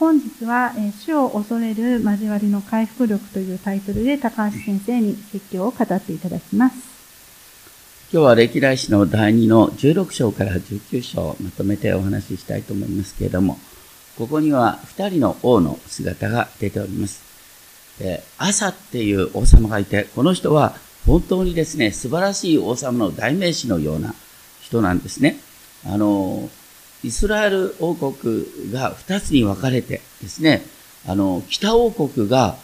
本日は死を恐れる交わりの回復力というタイトルで高橋先生に説教を語っていただきます。今日は歴代史の第2の16章から19章をまとめてお話ししたいと思いますけれども、ここには2人の王の姿が出ております。アサっていう王様がいて、この人は本当にですね、素晴らしい王様の代名詞のような人なんですね。イスラエル王国が2つに分かれてですね、北王国が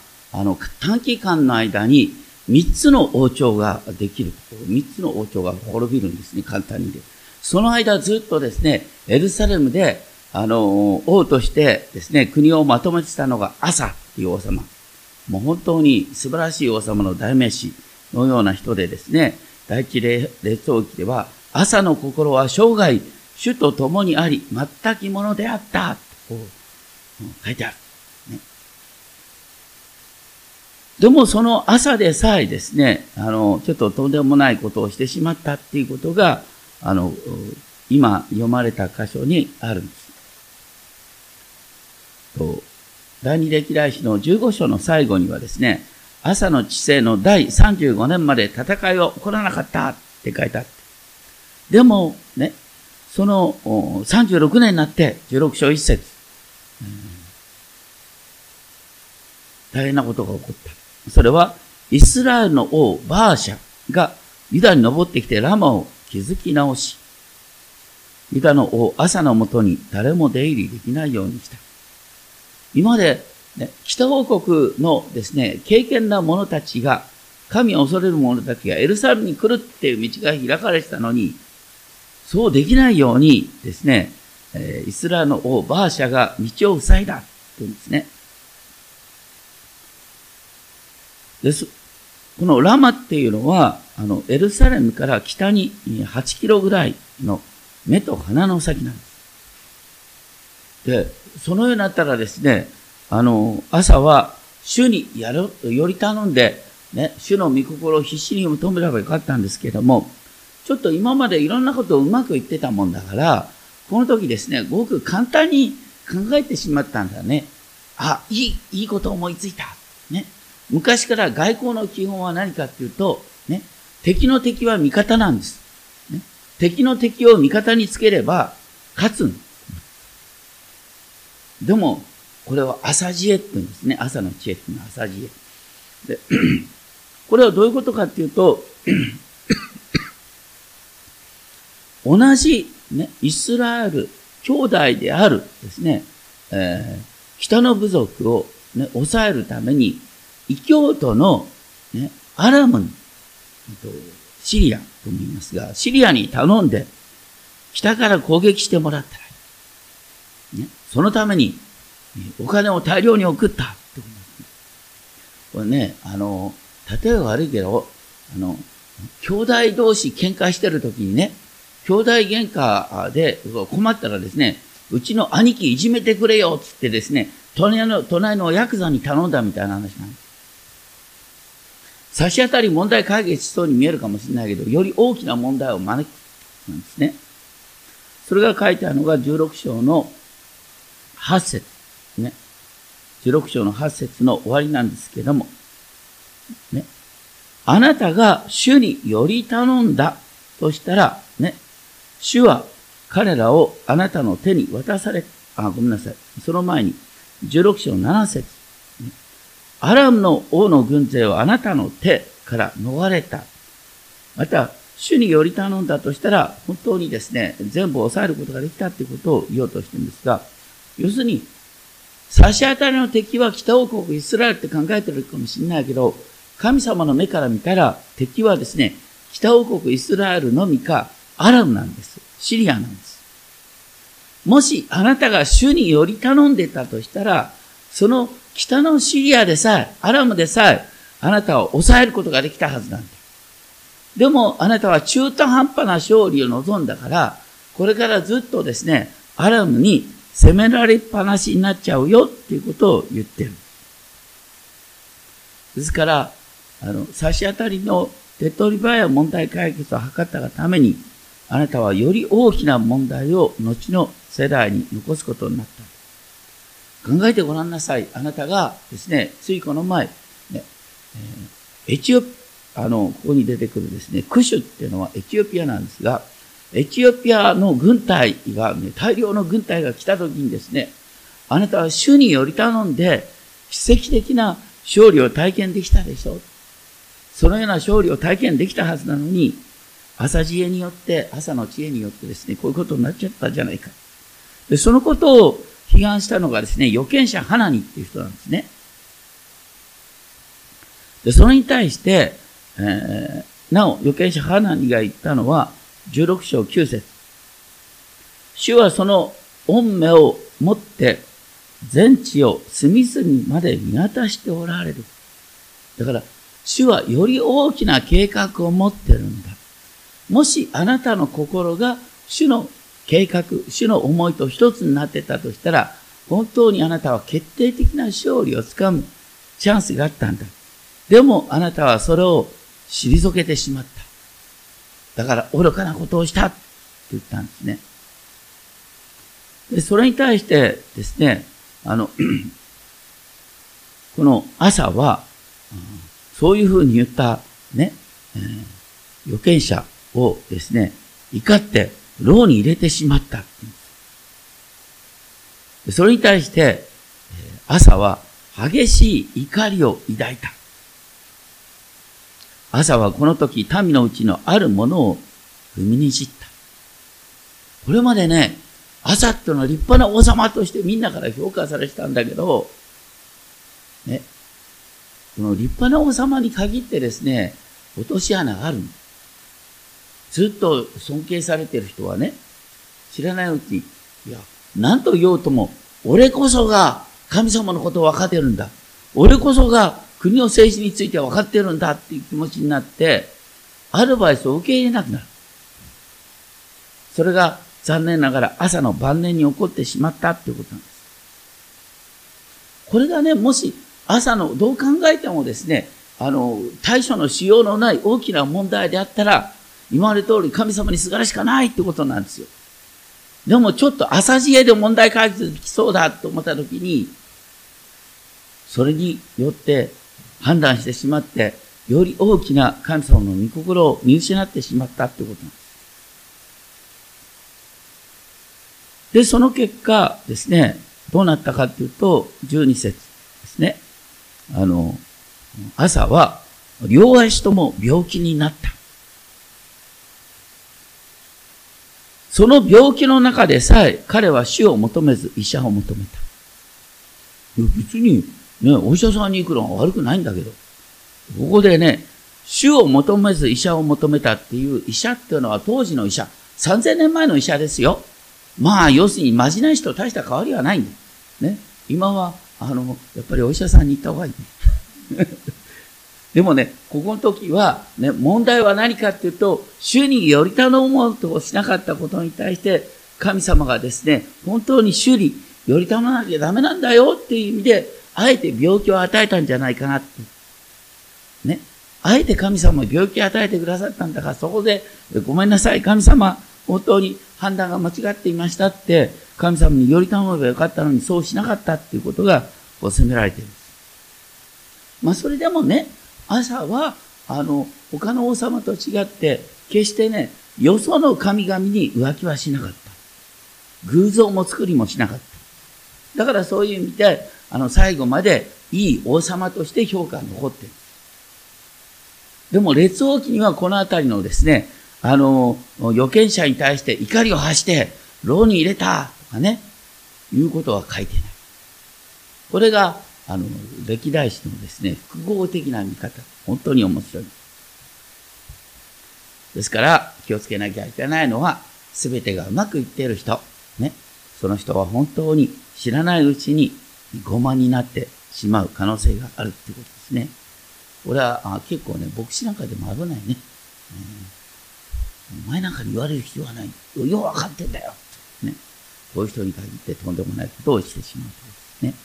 短期間の間に3つの王朝ができるところ、3つの王朝が滅びるんですね、簡単にで。その間ずっとですね、エルサレムで王としてですね、国をまとめてたのがアサという王様。もう本当に素晴らしい王様の代名詞のような人でですね、第一列王記では、アサの心は生涯主と共にあり、全きものであったと書いてある、ね。でもそのアサでさえですね、ちょっととんでもないことをしてしまったっていうことが、今読まれた箇所にあるんです。第二歴代史の15章の最後にはですね、アサの治世の第35年まで戦いは起こらなかったって書いてあって。でもね、その36年になって16章1節、大変なことが起こった。それはイスラエルの王バーシャがユダに登ってきてラマを築き直し、ユダの王アサのもとに誰も出入りできないようにした。今まで、ね、北王国のですね、敬虔な者たちが、神を恐れる者たちがエルサレムに来るっていう道が開かれてたのに、そうできないようにですね、イスラエルの王バーシャが道を塞いだって言うんですね。です。このラマっていうのは、エルサレムから北に8キロぐらいの目と鼻の先なんです。で、そのようになったらですね、アサは主にやるとより頼んで、ね、主の御心を必死に求めればよかったんですけれども、ちょっと今までいろんなことをうまくいってたもんだから、この時ですね、ごく簡単に考えてしまったんだね。いいこと思いついた。ね。昔から外交の基本は何かっていうと、ね、敵の敵は味方なんです。ね、敵の敵を味方につければ勝つんです。でも、これは朝知恵って言うんですね。朝の知恵っていうのは朝知恵。で、これはどういうことかっていうと、同じ、ね、イスラエル兄弟であるですね、北の部族を、ね、抑えるために、異教徒の、ね、アラムに、シリアと言いますが、シリアに頼んで、北から攻撃してもらったら、ね、そのために、お金を大量に送ったってことですね。これね、例えば悪いけど、兄弟同士喧嘩してるときにね、兄弟喧嘩で困ったらですね、うちの兄貴いじめてくれよってってですね、隣のヤクザに頼んだみたいな話なんです。差し当たり問題解決しそうに見えるかもしれないけど、より大きな問題を招くんですね。それが書いてあるのが16章の8節ね。16章の8節の終わりなんですけども、ね。あなたが主により頼んだとしたら、ね。主は彼らをあなたの手に渡され、ごめんなさい。その前に、16章7節、ね。アラムの王の軍勢はあなたの手から逃れた。また、主により頼んだとしたら、本当にですね、全部抑えることができたということを言おうとしてるんですが、要するに、差し当たりの敵は北王国イスラエルって考えてるかもしれないけど、神様の目から見たら敵はですね、北王国イスラエルのみかアラブなんです。シリアなんです。もしあなたが主により頼んでたとしたら、その北のシリアでさえ、アラムでさえ、あなたを抑えることができたはずなんだ。でもあなたは中途半端な勝利を望んだから、これからずっとですね、アラムに責められっぱなしになっちゃうよっていうことを言ってる。ですから、差し当たりの手っ取り早い問題解決を図ったがために、あなたはより大きな問題を後の世代に残すことになった。考えてごらんなさい。あなたがですね、ついこの前、ね、エチオピア、ここに出てくるですね、クシュっていうのはエチオピアなんですが、エチオピアの軍隊が、ね、大量の軍隊が来た時にですね、あなたは主により頼んで、奇跡的な勝利を体験できたでしょ。そのような勝利を体験できたはずなのに、朝の知恵によってですね、こういうことになっちゃったじゃないか。で、そのことを批判したのがですね、預言者ハナニっていう人なんですね。で、それに対して、なお預言者ハナニが言ったのは、16章9節。主はその御目を持って、全地を隅々まで見渡しておられる。だから、主はより大きな計画を持ってるんだ。もしあなたの心が主の計画、主の思いと一つになってたとしたら、本当にあなたは決定的な勝利をつかむチャンスがあったんだ。でもあなたはそれを退けてしまった。だから愚かなことをしたって言ったんですね。で、それに対してですね、このアサは、そういうふうに言ったね、預言者をですね、怒って牢に入れてしまった。それに対して、アサは激しい怒りを抱いた。アサはこの時、民のうちのあるものを踏みにじった。これまでね、アサっていうのは立派な王様としてみんなから評価されてたんだけど、ね、この立派な王様に限ってですね、落とし穴があるんです。ずっと尊敬されてる人はね、知らないうちに、いや、何と言おうとも、俺こそが神様のことを分かってるんだ。俺こそが国の政治について分かってるんだっていう気持ちになって、アドバイスを受け入れなくなる。それが残念ながら朝の晩年に起こってしまったっていうことなんです。これがね、もし朝の、どう考えてもですね、対処のしようのない大きな問題であったら、今まで通り神様にすがるしかないってことなんですよ。でもちょっと朝知恵で問題解決できそうだと思ったときに、それによって判断してしまって、より大きな神様の御心を見失ってしまったってことなんです。で、その結果ですね、どうなったかっていうと、12節ですね。アサは両足とも病気になった。その病気の中でさえ、彼は主を求めず、医者を求めた。いや、別に、ね、お医者さんに行くのは悪くないんだけど、ここでね、主を求めず、医者を求めたっていう、医者っていうのは当時の医者、3000年前の医者ですよ。まあ、要するに、まじない人と大した変わりはないんだよ。ね。今は、やっぱりお医者さんに行った方がいいね。でもね、ここの時は、ね、問題は何かっていうと、主により頼もうとしなかったことに対して、神様がですね、本当に主により頼まなきゃダメなんだよっていう意味で、あえて病気を与えたんじゃないかなって。ね。あえて神様に病気を与えてくださったんだから、そこで、ごめんなさい、神様、本当に判断が間違っていましたって、神様により頼めばよかったのに、そうしなかったっていうことが、こう責められているんです。まあ、それでもね、アサは、他の王様と違って、決してね、よその神々に浮気はしなかった。偶像も作りもしなかった。だからそういう意味で、最後までいい王様として評価が残っている。でも、列王記にはこのあたりのですね、預言者に対して怒りを発して、牢に入れたとかね、いうことは書いてない。これが、歴代史のですね、複合的な見方。本当に面白い。ですから、気をつけなきゃいけないのは、すべてがうまくいっている人。ね。その人は本当に知らないうちに傲慢になってしまう可能性があるってことですね。これは結構ね、牧師なんかでも危ないね。お前なんかに言われる必要はない。ようわかってんだよ。ね。こういう人に限ってとんでもないことをしてしまうというですね。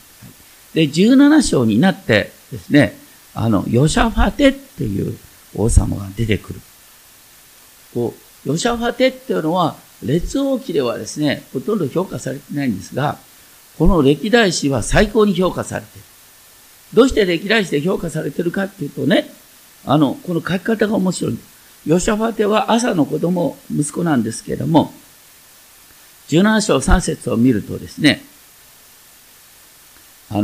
で、17章になってですね、ヨシャファテっていう王様が出てくる。こう、ヨシャファテっていうのは、列王記ではですね、ほとんど評価されてないんですが、この歴代史は最高に評価されている。どうして歴代史で評価されているかっていうとね、この書き方が面白いんです。ヨシャファテはアサの子供、息子なんですけれども、17章3節を見るとですね、バ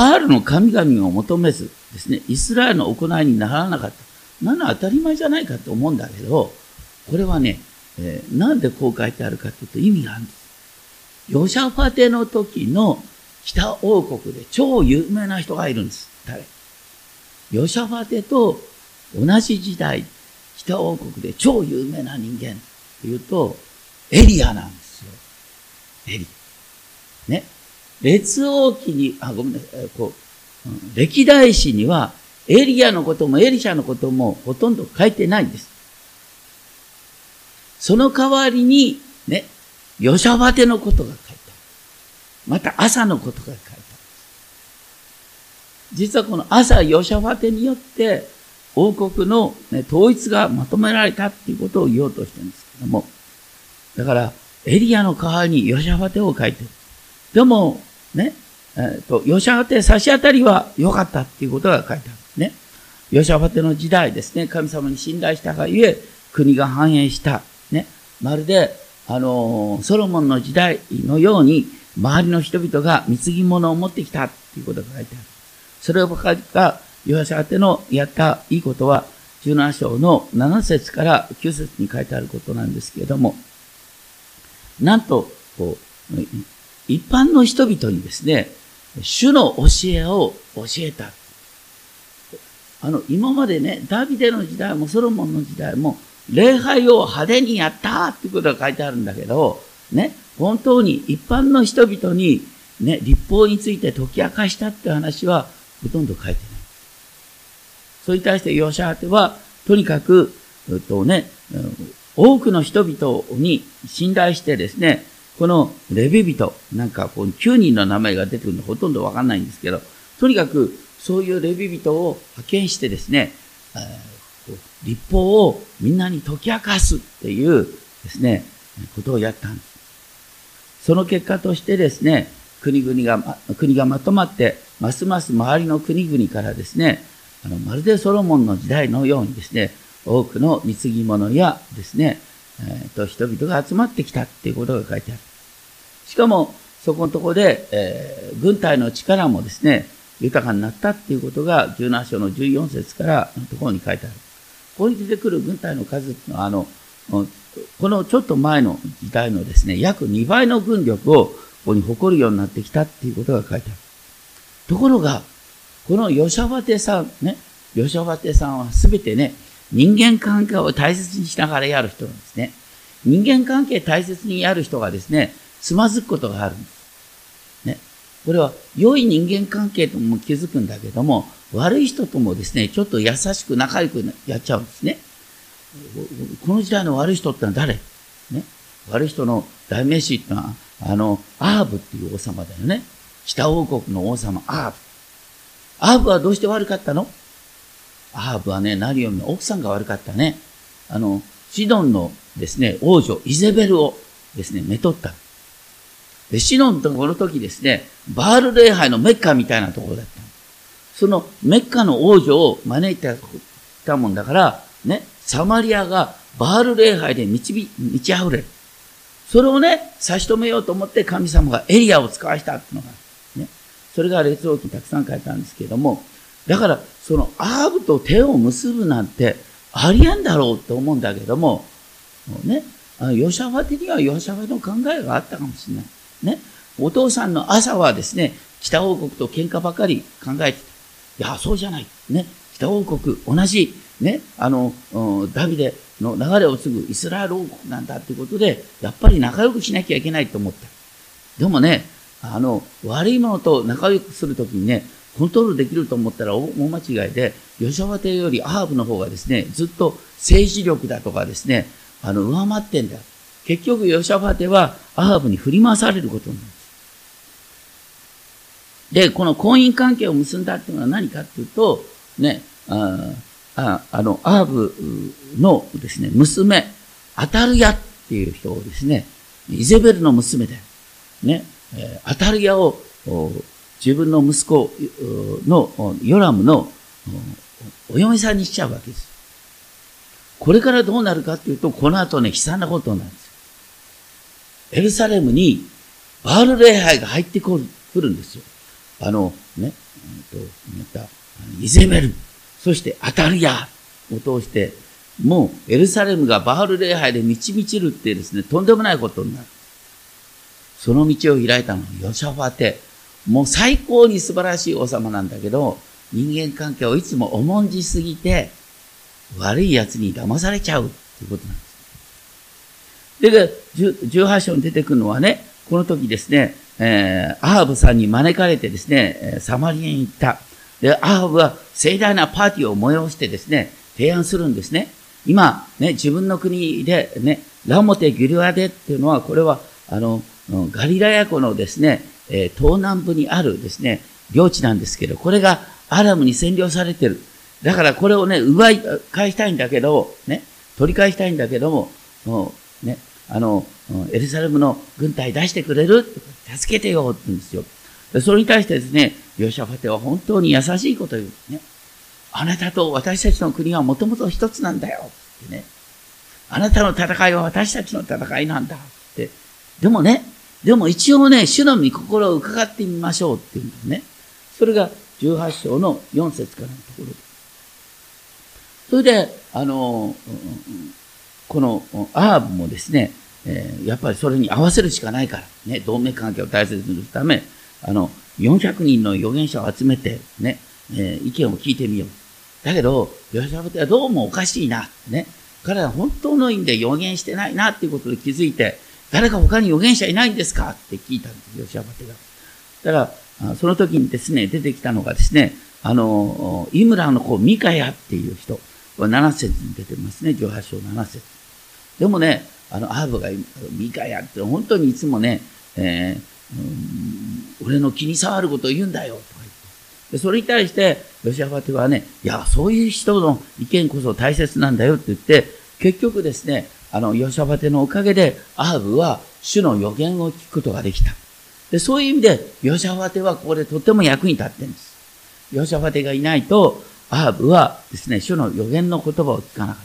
ールの神々を求めずですね、イスラエルの行いにならなかった。なんなら当たり前じゃないかと思うんだけど、これはね、なんでこう書いてあるかというと意味があるんです。ヨシャファテの時の北王国で超有名な人がいるんです。誰？ヨシャファテと同じ時代、北王国で超有名な人間というと、エリアなんですよ。エリア。ね。列王記に、ごめんなさい、歴代史にはエリアのこともエリシャのこともほとんど書いてないんです。その代わりに、ね、ヨシャファテのことが書いてある。またアサのことが書いてある。実はこのアサ、ヨシャファテによって、王国の、ね、統一がまとめられたっていうことを言おうとしてるんですけども。だから、エリアの代わりにヨシャファテを書いてる。でも、ね、ヨシャファテ差し当たりは良かったっていうことが書いてあるんですね。ヨシャファテの時代ですね、神様に信頼したがゆえ、国が繁栄した。ね、まるで、ソロモンの時代のように、周りの人々が貢ぎ物を持ってきたっていうことが書いてある。それを僕が、ヨシャファテのやったいいことは、17章の7節から9節に書いてあることなんですけれども、なんと、一般の人々にですね、主の教えを教えた。今までね、ダビデの時代もソロモンの時代も、礼拝を派手にやったっていうことが書いてあるんだけど、ね、本当に一般の人々にね、律法について解き明かしたって話は、ほとんど書いてない。それに対してヨシャファテは、とにかく、多くの人々に信頼してですね、このレビ人、なんかこう9人の名前が出てくるのほとんどわかんないんですけど、とにかくそういうレビ人を派遣してですね、律法をみんなに解き明かすっていうですね、ことをやったんです。その結果としてですね、国がまとまって、ますます周りの国々からですね、まるでソロモンの時代のようにですね、多くの貢ぎ物やですね、人々が集まってきたっていうことが書いてある。しかも、そこのところで、軍隊の力もですね、豊かになったっていうことが、17章の14節からのところに書いてある。ここに出てくる軍隊の数っていうのは、このちょっと前の時代のですね、約2倍の軍力をここに誇るようになってきたっていうことが書いてある。ところが、このヨシャファテさんね、ヨシャファテさんはすべてね、人間関係を大切にしながらやる人なんですね。人間関係大切にやる人がですね、つまずくことがあるんです。ね。これは良い人間関係とも気づくんだけども、悪い人ともですね、ちょっと優しく仲良くやっちゃうんですね。この時代の悪い人ってのは誰？ね。悪い人の代名詞ってのは、アーブっていう王様だよね。北王国の王様、アーブ。アーブはどうして悪かったの？アーブはね、何よりも奥さんが悪かったね。シドンのですね、王女イゼベルをですね、めとった。で、シドンとこの時ですね、バール礼拝のメッカみたいなところだった。そのメッカの王女を招いたもんだから、ね、サマリアがバール礼拝で満ち溢れる。それをね、差し止めようと思って神様がエリアを使わしたってのが、ね。それが列王記にたくさん書いてあるんですけれども、だから、そのアーブと手を結ぶなんてありえんだろうって思うんだけども、ね、ヨシャファテにはヨシャファテの考えがあったかもしれない。ね、お父さんのアサはですね、北王国と喧嘩ばかり考えてた。いや、そうじゃない。ね、北王国、同じ、ね、ダビデの流れを継ぐイスラエル王国なんだっていうことで、やっぱり仲良くしなきゃいけないと思った。でもね、悪いものと仲良くするときにね、コントロールできると思ったら大間違いで、ヨシャファテよりアーブの方がですね、ずっと政治力だとかですね、上回ってんだよ。結局ヨシャファテはアーブに振り回されることになるんです。で、この婚姻関係を結んだっていうのは何かっていうと、ね、アーブのですね、娘、アタルヤっていう人をですね、イゼベルの娘だよ。ね、アタルヤを自分の息子のヨラムのお嫁さんにしちゃうわけです。これからどうなるかというと、この後ね、悲惨なことなんですよ。エルサレムにバール礼拝が入ってくるんですよ。イゼベル、そしてアタルヤを通して、もうエルサレムがバール礼拝で満ち満ちるってですね、とんでもないことになる。その道を開いたのはヨシャファテ。もう最高に素晴らしい王様なんだけど、人間関係をいつも重んじすぎて、悪い奴に騙されちゃうということなんです。で、18章に出てくるのはね、この時ですね、アハブさんに招かれてですね、サマリアに行った。で、アハブは盛大なパーティーを催してですね、提案するんですね。今、ね、自分の国でね、ラモテ・ギルアデっていうのは、これは、ガリラヤ湖のですね、東南部にあるですね、領地なんですけど、これがアラムに占領されてる。だからこれをね、奪い返したいんだけど、ね、取り返したいんだけども、ね、エルサレムの軍隊出してくれる？助けてよって言うんですよ。それに対してですね、ヨシャファテは本当に優しいことを言う、ね。あなたと私たちの国はもともと一つなんだよってね。あなたの戦いは私たちの戦いなんだって。でも一応ね、主の御心を伺ってみましょうっていうんですね。それが18章の4節からのところです。それで、このアーブもですね、やっぱりそれに合わせるしかないから、ね、同盟関係を大切にするため、400人の預言者を集めて、ね、意見を聞いてみよう。だけど、ヨシャファテはどうもおかしいな、ね。彼は本当の意味で預言してないな、っていうことで気づいて、誰か他に預言者いないんですかって聞いたんです、ヨシャファテが。だから、その時にですね、出てきたのがですね、イムラの子、ミカヤっていう人。7節に出てますね、18章7節。でもね、アーブが、ミカヤって本当にいつもね、俺の気に障ることを言うんだよ、とか言って。で、それに対して、ヨシャファテはね、いや、そういう人の意見こそ大切なんだよって言って、結局ですね、ヨシャファテのおかげで、アーブは主の予言を聞くことができた。で、そういう意味で、ヨシャファテはここでとても役に立ってるんです。ヨシャファテがいないと、アーブはですね、主の予言の言葉を聞かなかっ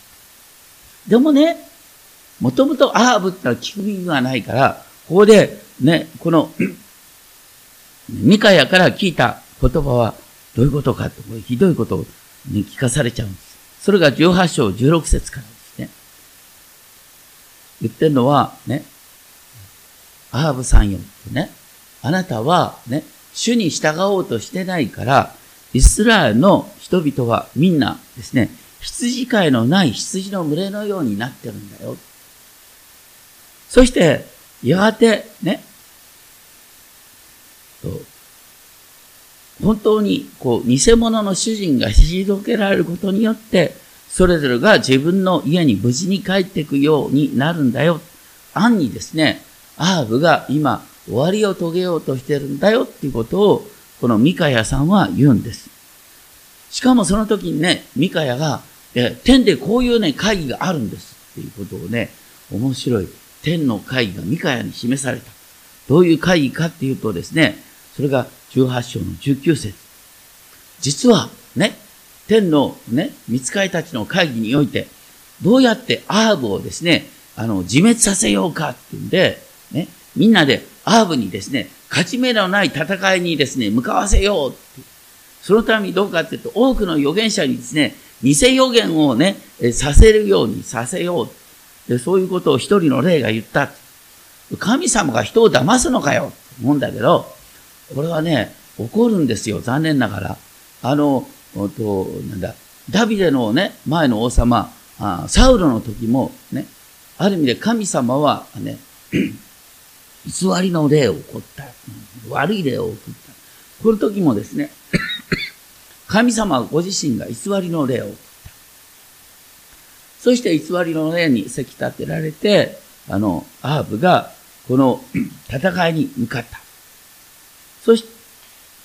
た。でもね、もともとアーブってのは聞く耳がないから、ここでね、このミカヤから聞いた言葉はどういうことかって、これひどいことを聞かされちゃうんです。それが18章16節からですね。言ってるのはね、アーブさんよってね、あなたはね、主に従おうとしてないから、イスラエルの人々はみんなですね、羊飼いのない羊の群れのようになってるんだよ。そして、やがてね、本当にこう、偽物の主人が退けられることによって、それぞれが自分の家に無事に帰っていくようになるんだよ。暗にですね、アーブが今、終わりを遂げようとしてるんだよっていうことを、このミカヤさんは言うんです。しかもその時にね、ミカヤが、天でこういうね、会議があるんですっていうことをね、面白い。天の会議がミカヤに示された。どういう会議かっていうとですね、それが18章の19節。実はね、天のね、御使いたちの会議において、どうやってアーブをですね、自滅させようかっていうんで、ね、みんなでアーブにですね、勝ち目のない戦いにですね、向かわせようって。そのためにどうかっていうと、多くの預言者にですね、偽預言をね、させるようにさせよう。で、そういうことを一人の霊が言った。神様が人を騙すのかよって思うんだけど、これはね、怒るんですよ、残念ながら。ダビデのね、前の王様、サウロの時もね、ある意味で神様はね、偽りの霊を送った。悪い霊を送った。この時もですね、神様ご自身が偽りの霊を送った。そして偽りの霊にせき立てられて、アーブがこの戦いに向かった。そし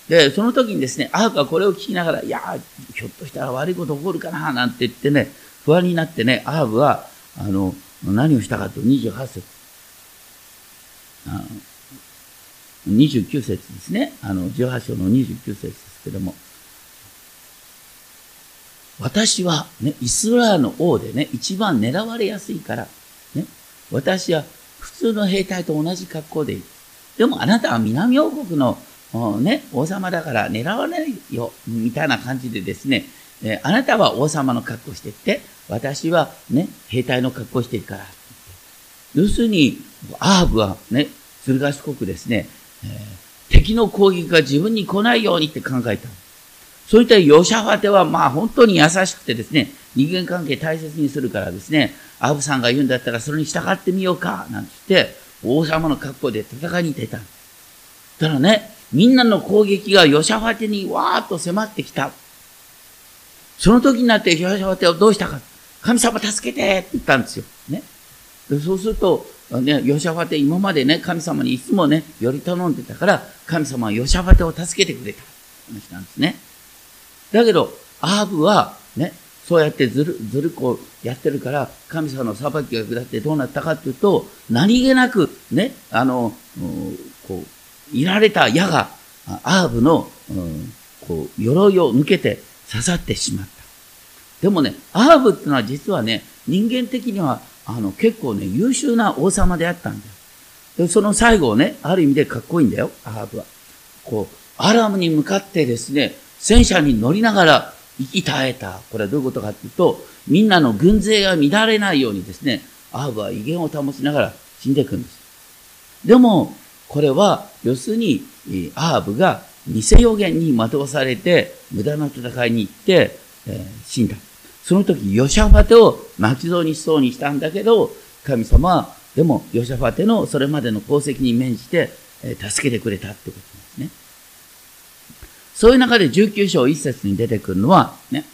て、その時にですね、アーブはこれを聞きながら、いや、ひょっとしたら悪いこと起こるかな、なんて言ってね、不安になってね、アーブは、何をしたかというと、28節。29節ですね。18章の29節ですけども。私は、ね、イスラエルの王でね、一番狙われやすいから、ね、私は普通の兵隊と同じ格好でいい。でもあなたは南王国の、ね、王様だから狙われないよ、みたいな感じでですね、あなたは王様の格好してって、私はね、兵隊の格好していくから。要するに、アハブはね、ずる賢くですね、敵の攻撃が自分に来ないようにって考えた。そういったヨシャファテはまあ本当に優しくてですね、人間関係大切にするからですね、アハブさんが言うんだったらそれに従ってみようか、なんて言って、王様の格好で戦いに出た。ただね、みんなの攻撃がヨシャファテにわーっと迫ってきた。その時になってヨシャファテはどうしたか。神様助けてって言ったんですよ。ね。そうすると、ね、ヨシャファテ今までね、神様にいつもね、より頼んでたから、神様はヨシャファテを助けてくれた。話なんですね。だけど、アハブは、ね、そうやってずるこやってるから、神様の裁きが下ってどうなったかっていうと、何気なく、ね、こう、いられた矢が、アハブの、こう、鎧を抜けて刺さってしまった。でもね、アハブってのは実はね、人間的には、結構ね、優秀な王様であったんだよ。で、その最後をね、ある意味でかっこいいんだよ、アハブは。こう、アラムに向かってですね、戦車に乗りながら息絶えた。これはどういうことかというと、みんなの軍勢が乱れないようにですね、アハブは威厳を保ちながら死んでいくんです。でも、これは、要するに、アハブが偽予言に惑わされて、無駄な戦いに行って、死んだ。その時、ヨシャファテを巻き添えにしそうにしたんだけど、神様は、でも、ヨシャファテのそれまでの功績に免じて、助けてくれたってことですね。そういう中で19章1節に出てくるのは、ね、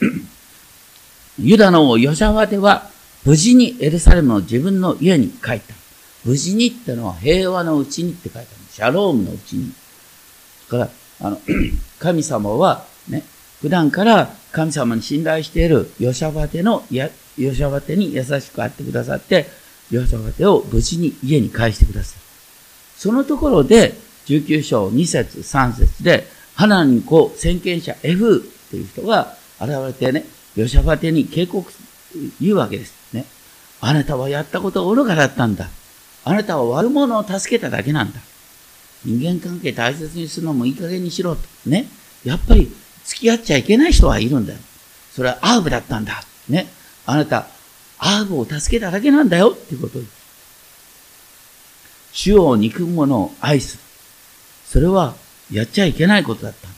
ユダの王ヨシャファテは無事にエルサレムの自分の家に帰った。無事にってのは平和のうちにって書いてある。シャロームのうちに。だから、神様はね、普段から神様に信頼しているヨシャファテに優しく会ってくださって、ヨシャファテを無事に家に帰してください。そのところで、19章2節3節で、ハナン子先見者エフという人が現れてね、ヨシャファテに警告言うわけですね。あなたはやったことは愚かだったんだ。あなたは悪者を助けただけなんだ。人間関係大切にするのもいい加減にしろと。ね。やっぱり付き合っちゃいけない人はいるんだよ。それはアハブだったんだ。ね。あなた、アハブを助けただけなんだよっていうことです。主を憎む者を愛する。それは、やっちゃいけないことだったんだ。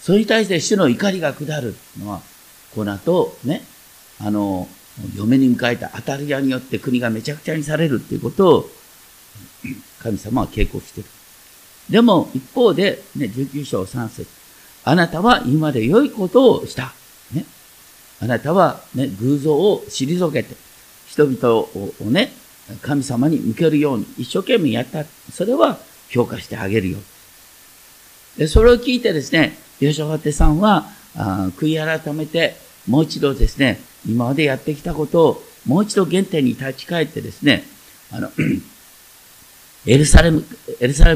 それに対して主の怒りが下るのは、この後、ね、嫁に迎えたアタリアによって国がめちゃくちゃにされるっていうことを、神様は警告している。でも、一方で、ね、19章3節。あなたは今まで良いことをした。ね。あなたは、ね、偶像を退けて、人々をね、神様に向けるように一生懸命やった。それは評価してあげるよ。で、それを聞いてですね、ヨシャファテさんは、悔い改めて、もう一度ですね、今までやってきたことを、もう一度原点に立ち返ってですね、エルサレム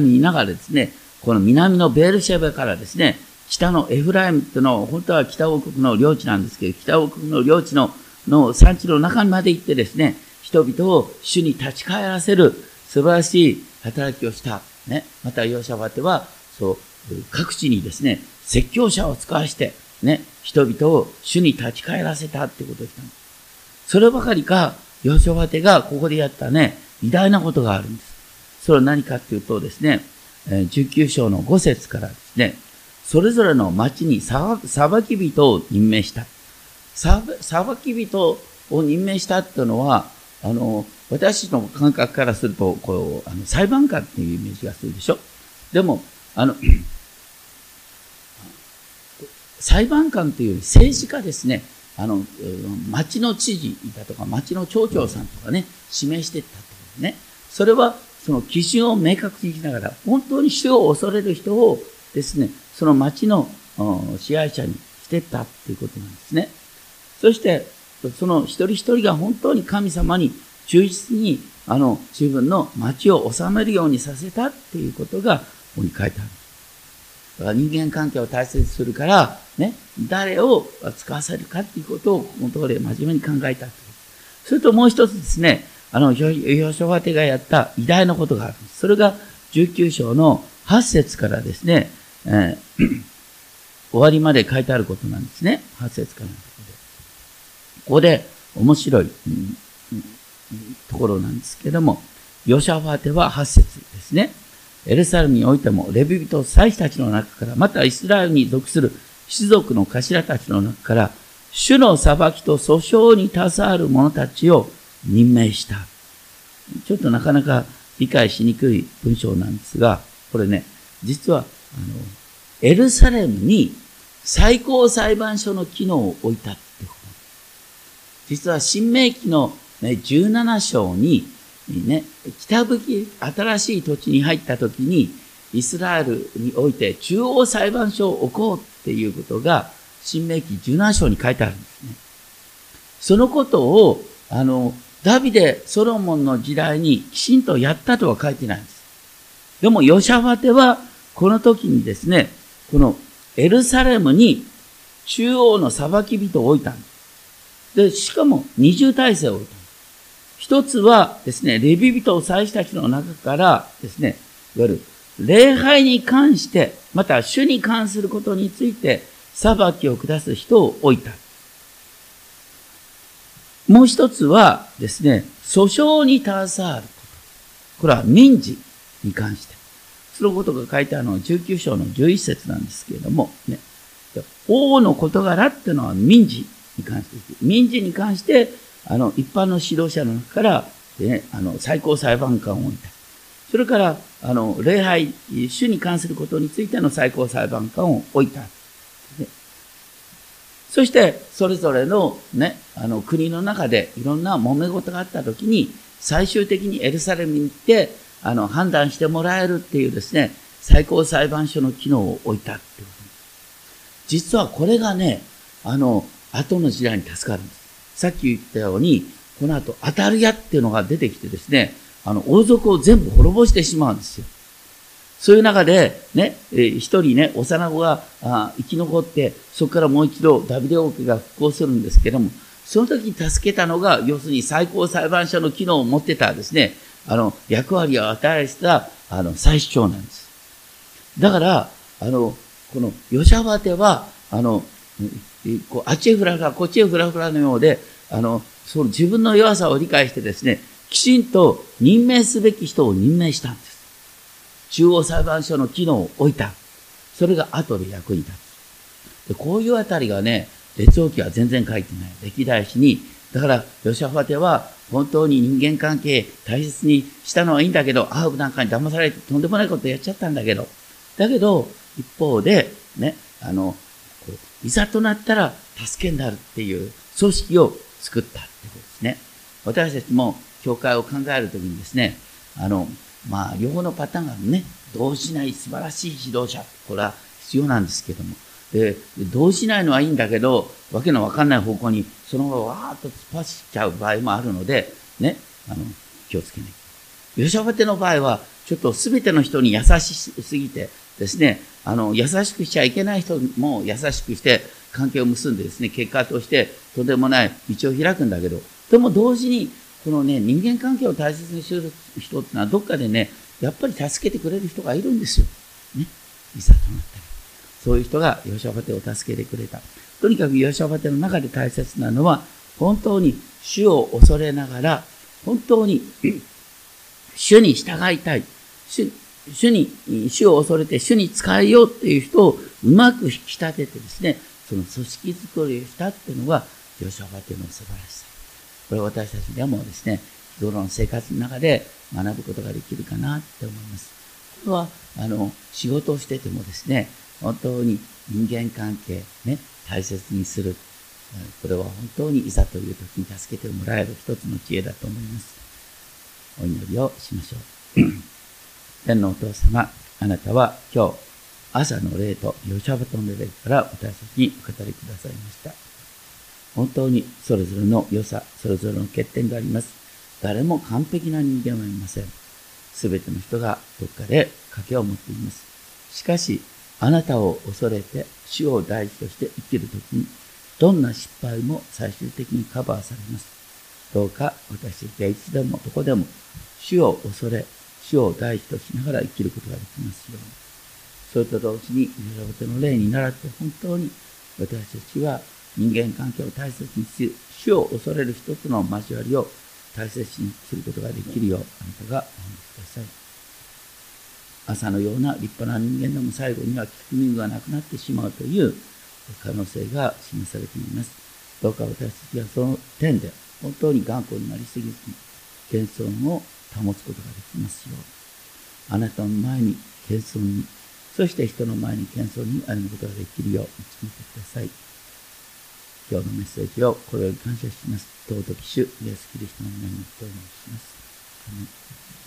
にいながらですね、この南のベールシェバからですね、北のエフライムというのは、本当は北王国の領地なんですけど、北王国の領地の産地の中にまで行ってですね、人々を主に立ち返らせる素晴らしい働きをした。ね、またヨシャファテは、そう、各地にですね、説教者を使わして、ね、人々を主に立ち返らせたってことをしたんです。そればかりか、ヨシャファテがここでやったね、偉大なことがあるんです。それは何かっていうとですね、19章の5節からですね、それぞれの町に裁き人を任命した。裁き人を任命したっていうのは、私の感覚からすると、こう、裁判官っていうイメージがするでしょ。でも、裁判官というより政治家ですね。町の知事だとか、町の町長さんとかね、指名していったってことね。それは、その基準を明確にしながら、本当に主を恐れる人をですね、その町の支配者にしていったっていうことなんですね。そして、その一人一人が本当に神様に忠実に自分の町を治めるようにさせたっていうことがここに書いてある。だから人間関係を大切にするから、ね、誰を使わせるかっていうことをこの通り真面目に考えた。それともう一つですね、ヨシュア手がやった偉大なことがあるんです。それが19章の8節からですね、終わりまで書いてあることなんですね。8節からのところで。ここで面白い、ところなんですけども、ヨシャファテは8節ですね。エルサレムにおいても、レビ人祭司たちの中から、またイスラエルに属する士族の頭たちの中から、主の裁きと訴訟に携わる者たちを任命した。ちょっとなかなか理解しにくい文章なんですが、これね、実は、エルサレムに最高裁判所の機能を置いたってこと。実は、新明記の17章に、ね、北向き、新しい土地に入った時に、イスラエルにおいて中央裁判所を置こうっていうことが、新明記17章に書いてあるんですね。そのことを、ダビデ・ソロモンの時代にきちんとやったとは書いてないんです。でも、ヨシャファテは、この時にですね、このエルサレムに中央の裁き人を置いたんです。で、しかも二重体制を置いたんです。一つはですね、レビ人祭司たちの中からですね、いわゆる礼拝に関して、また主に関することについて裁きを下す人を置いた。もう一つはですね、訴訟に携わること。これは民事に関して。そのことが書いてあるのは19章の11節なんですけれども、ね、王の事柄っていうのは民事に関して、一般の指導者の中から、ね、最高裁判官を置いた。それから、礼拝、主に関することについての最高裁判官を置いた。ね、そして、それぞれのね、国の中でいろんな揉め事があったときに、最終的にエルサレムに行って、判断してもらえるっていうですね、最高裁判所の機能を置いたっていうことです。実はこれがね、後の時代に助かるんです。さっき言ったように、この後、アタルヤっていうのが出てきてですね、王族を全部滅ぼしてしまうんですよ。そういう中で、ね、一人ね、幼子が生き残って、そこからもう一度ダビデ王家が復興するんですけども、その時に助けたのが、要するに最高裁判所の機能を持ってたですね、役割を与えた、祭司長なんです。だから、この、ヨシャファテは、あっちへふらふら、こっちへふらふらのようで、その自分の弱さを理解してですね、きちんと任命すべき人を任命したんです。中央裁判所の機能を置いた。それが後で役に立つ。で、こういうあたりがね、列王記は全然書いてない。歴代史に。だから、ヨシャファテは、本当に人間関係大切にしたのはいいんだけど、アハブなんかに騙されてとんでもないことやっちゃったんだけど、一方で、ね、いざとなったら助けになるっていう組織を作ったってことですね。私たちも教会を考えるときにですね、両方のパターンがあるね、動じない素晴らしい指導者、これは必要なんですけども、で、動じないのはいいんだけど、わけのわかんない方向に、そのままわーっと突っ走っちゃう場合もあるので、ね、気をつけない。ヨシャファテの場合は、ちょっとすべての人に優しすぎてですね、優しくしちゃいけない人も優しくして、関係を結んでですね、結果として、とんでもない道を開くんだけど、でも同時に、このね、人間関係を大切にする人ってのは、どっかでね、やっぱり助けてくれる人がいるんですよ。ね、いざとなったり。そういう人がヨシャファテを助けてくれた。とにかくヨシャファテの中で大切なのは、本当に主を恐れながら、本当に主に従いたい。主を恐れて主に使えようっていう人をうまく引き立ててですね、その組織づくりをしたっていうのがヨシャファテの素晴らしさ。これは私たちでもですね、日頃の生活の中で学ぶことができるかなって思います。これは、仕事をしててもですね、本当に人間関係ね、大切にする。これは本当にいざという時に助けてもらえる一つの知恵だと思います。お祈りをしましょう。天のお父様、あなたは今日、朝の礼とヨシャファテの礼から私たちにお語りくださいました。本当にそれぞれの良さ、それぞれの欠点があります。誰も完璧な人間はいません。すべての人がどっかで賭けを持っています。しかし、あなたを恐れて主を第一として生きるときに、どんな失敗も最終的にカバーされます。どうか私がいつでもどこでも、主を恐れ、主を第一としながら生きることができますように。それと同時に、エリザベトの例に倣って本当に私たちは人間関係を大切にし、主を恐れる人との交わりを大切にすることができるよう、あなたがお祈りください。アサのような立派な人間でも最後には聞く耳がなくなってしまうという可能性が示されています。どうか私たちはその点で本当に頑固になりすぎずに、謙遜を保つことができますよう、あなたの前に謙遜に、そして人の前に謙遜に歩むことができるよう導いてください。今日のメッセージをこれより感謝します。尊き主イエスキリストの皆によってお願いします。アメン。